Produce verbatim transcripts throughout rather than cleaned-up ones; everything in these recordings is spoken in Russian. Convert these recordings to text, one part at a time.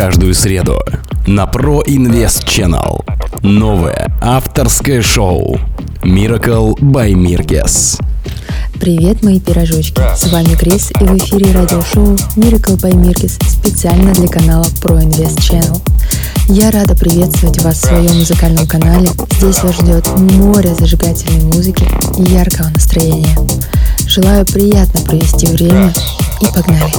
каждую среду на ProInvest Channel. Новое авторское шоу Miracle by Mirkess. Привет, мои пирожочки! С вами Крис, и в эфире радиошоу Miracle by Mirkess специально для канала ProInvest Channel. Я рада приветствовать вас в своем музыкальном канале. Здесь вас ждет море зажигательной музыки и яркого настроения. Желаю приятно провести время и погнали!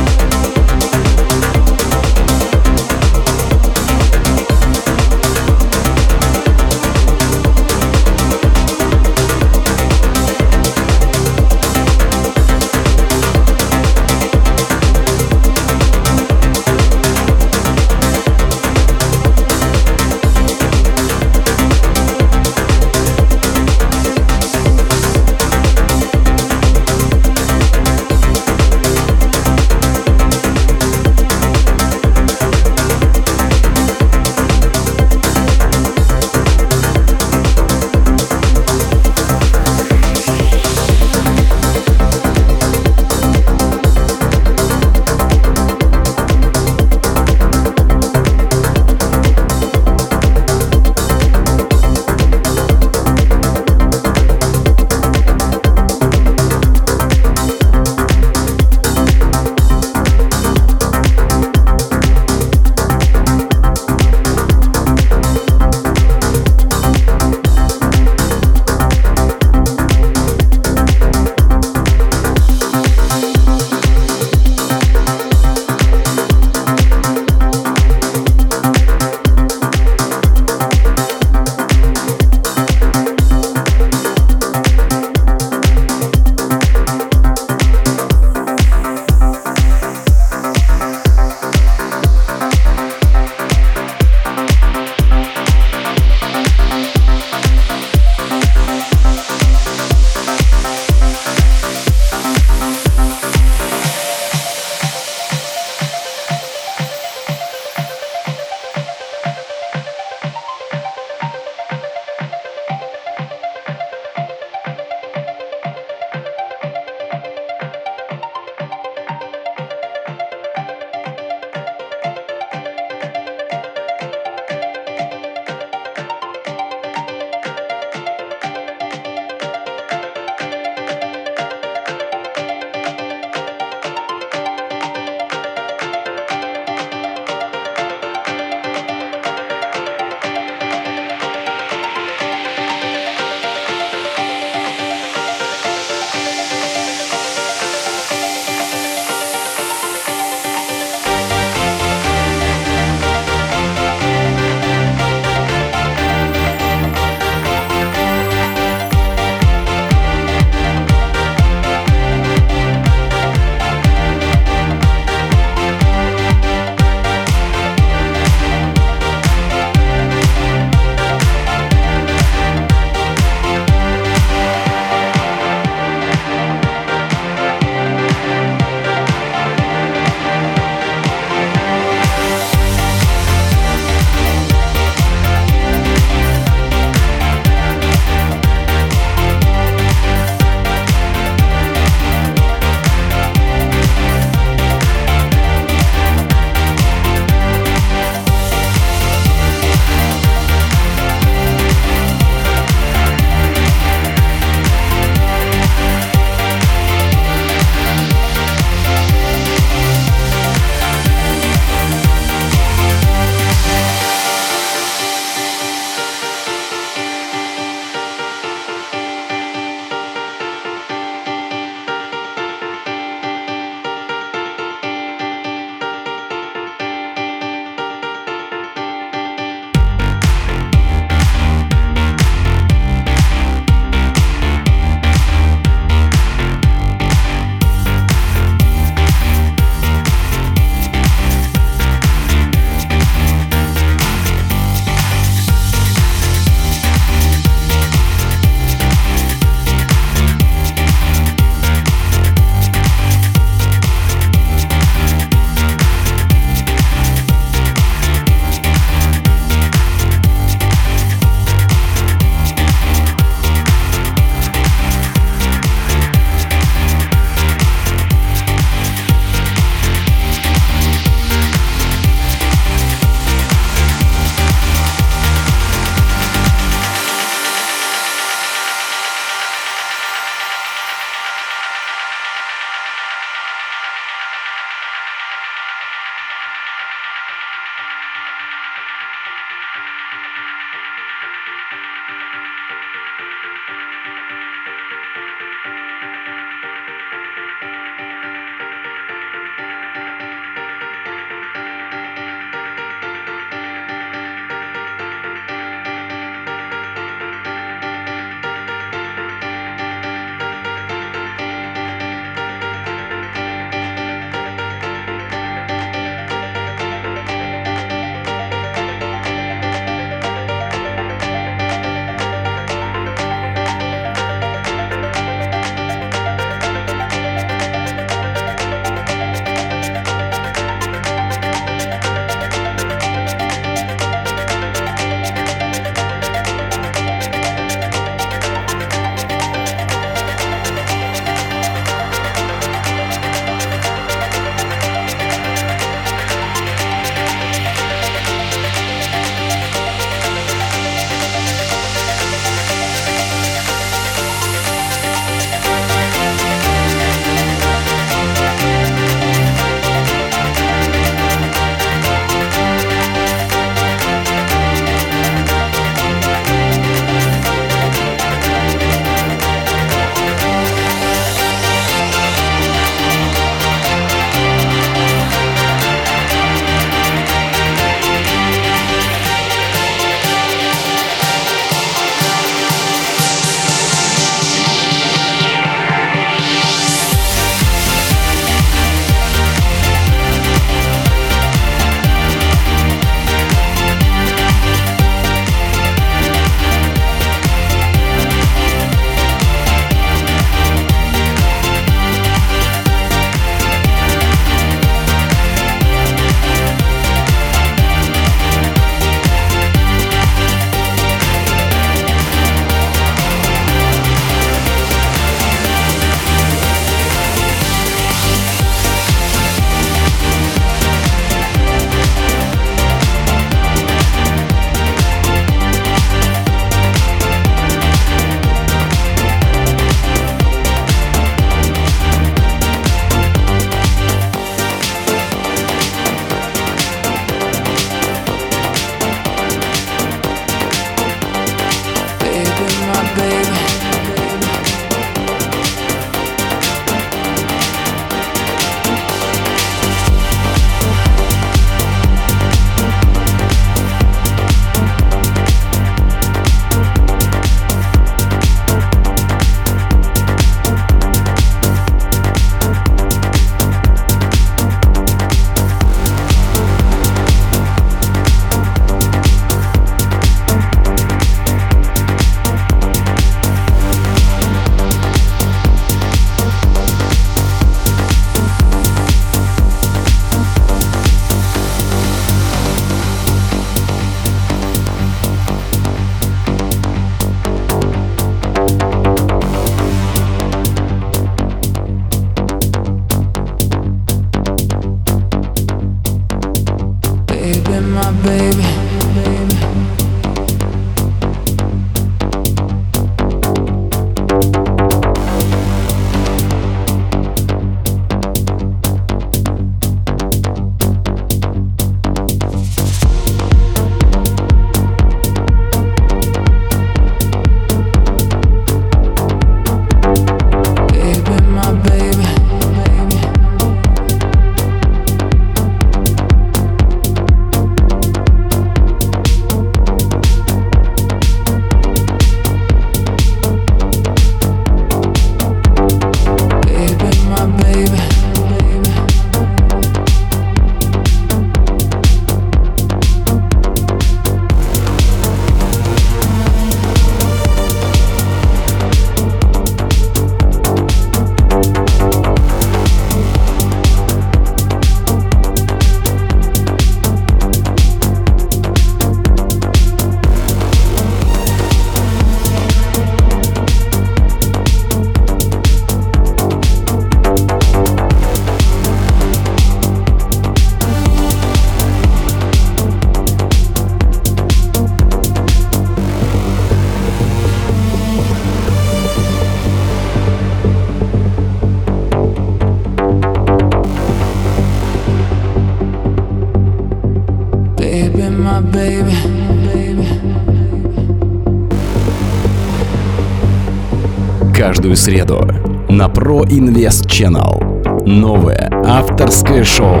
каждую среду на ProInvest Channel. Новое авторское шоу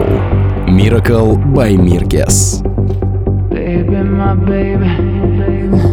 Miracle by Mirkess. Baby, my baby, baby.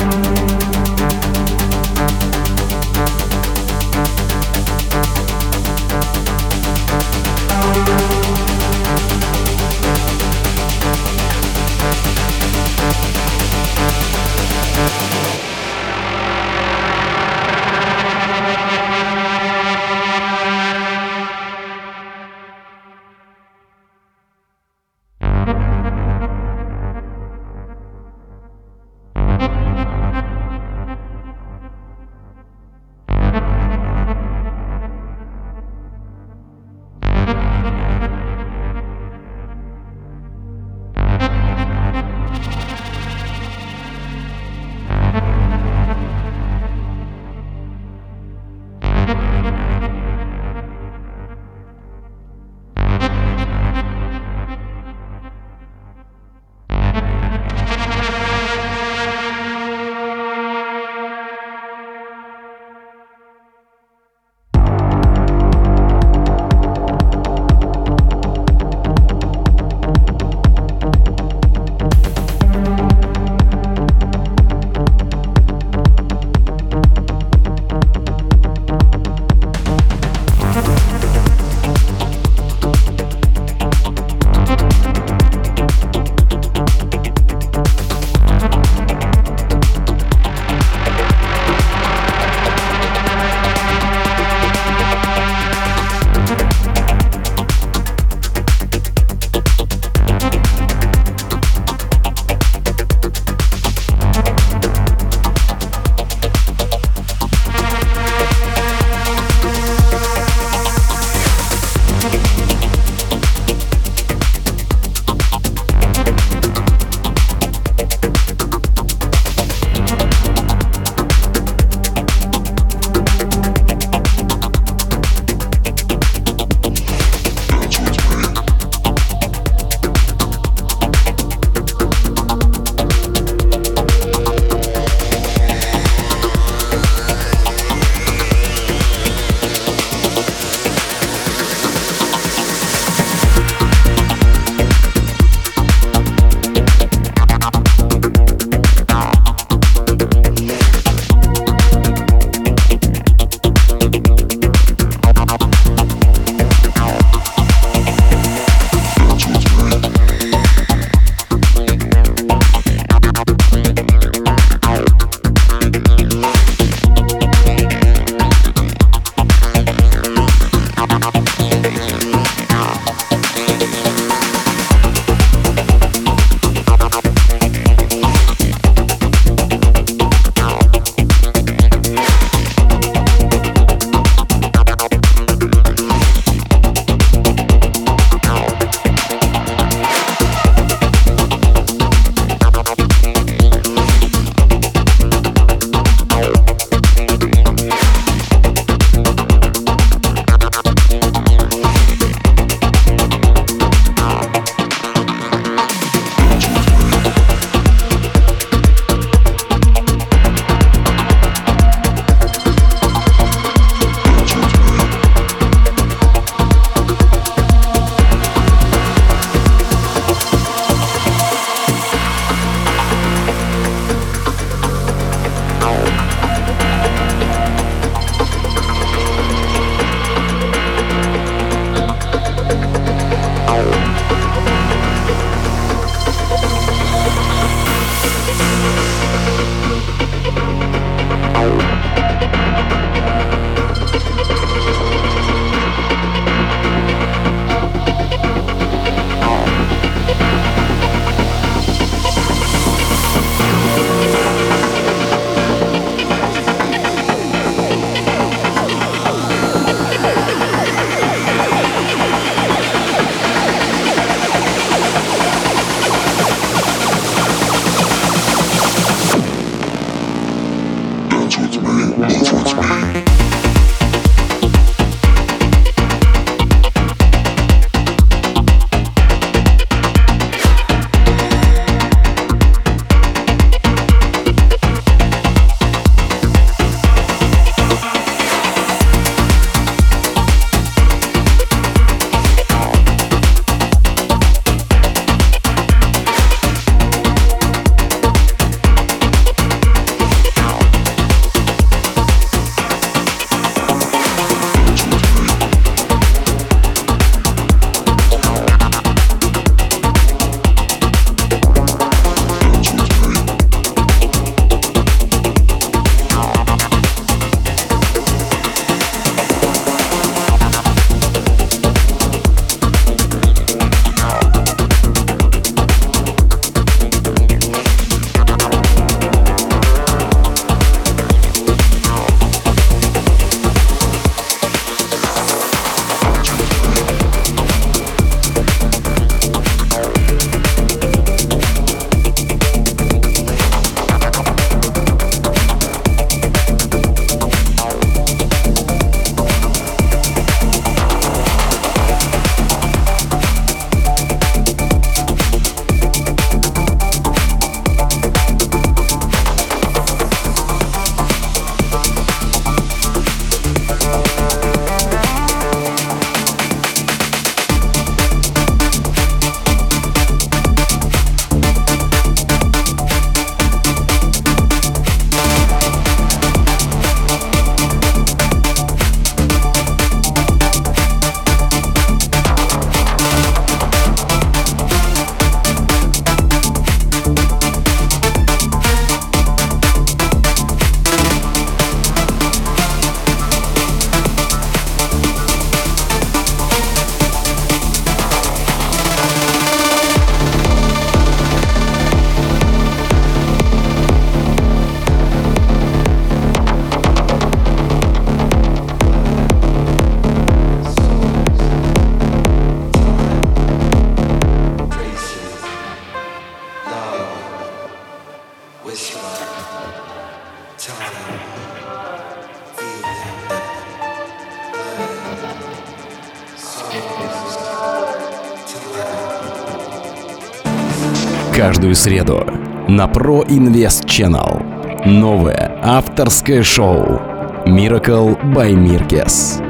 Каждую среду на ProInvest Channel новое авторское шоу Miracle by Mirkess.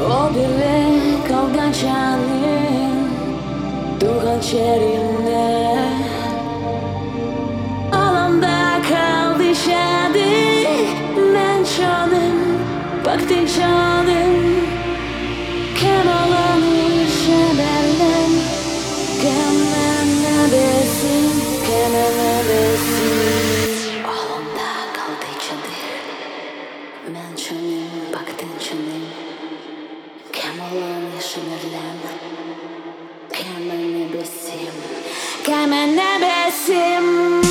Оберег колганчанин, духа черене, аланда калдышады, менчанын, бактычанын, кемаланы шеберлен, кемен небесин, кемен небесин, аланда калдычады, менчанын, бактычанын. Камень небесим, камень небесим.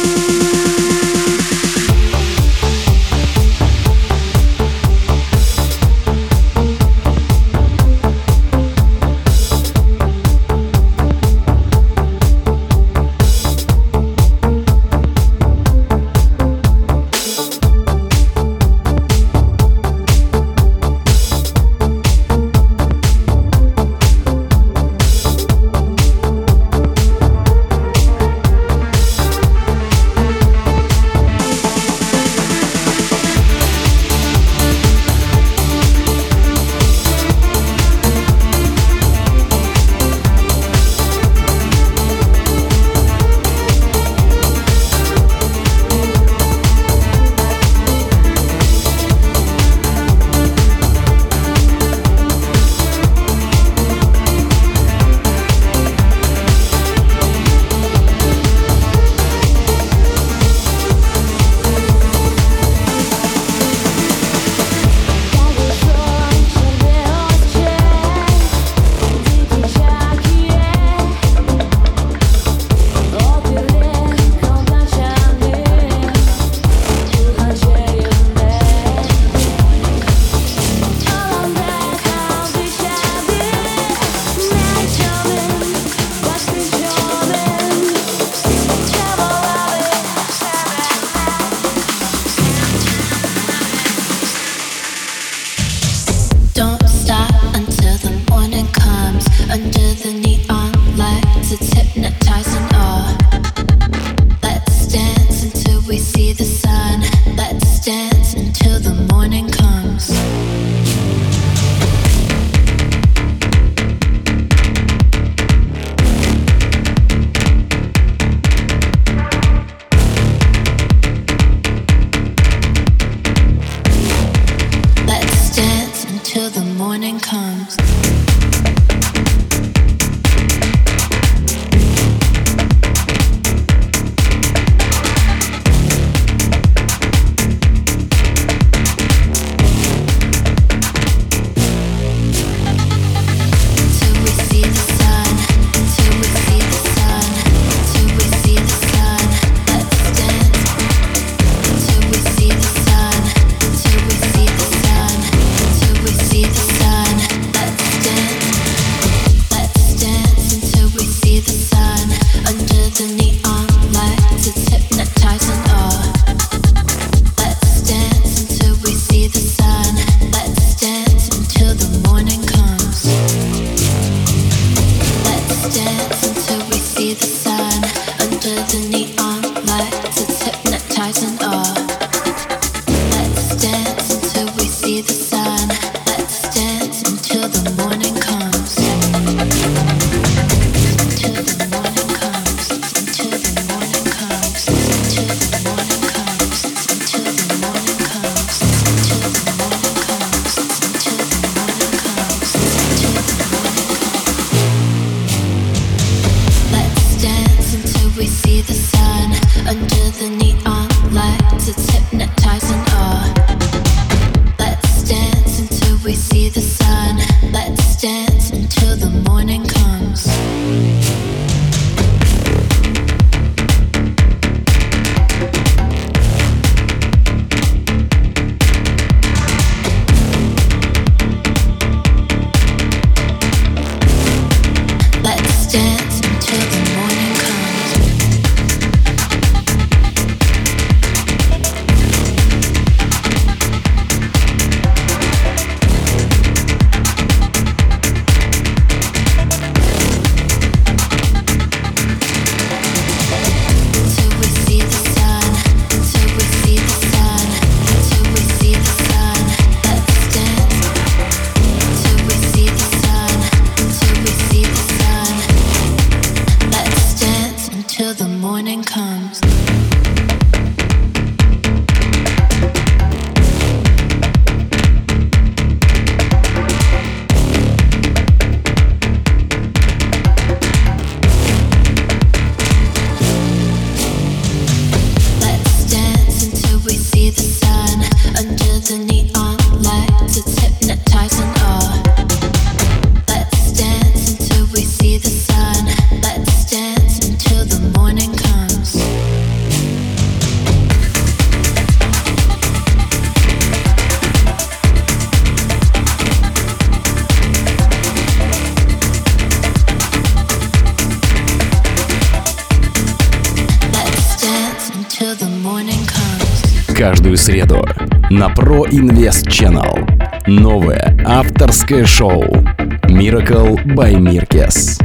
каждую среду на ProInvest Channel. Новое авторское шоу Miracle by Mirkess.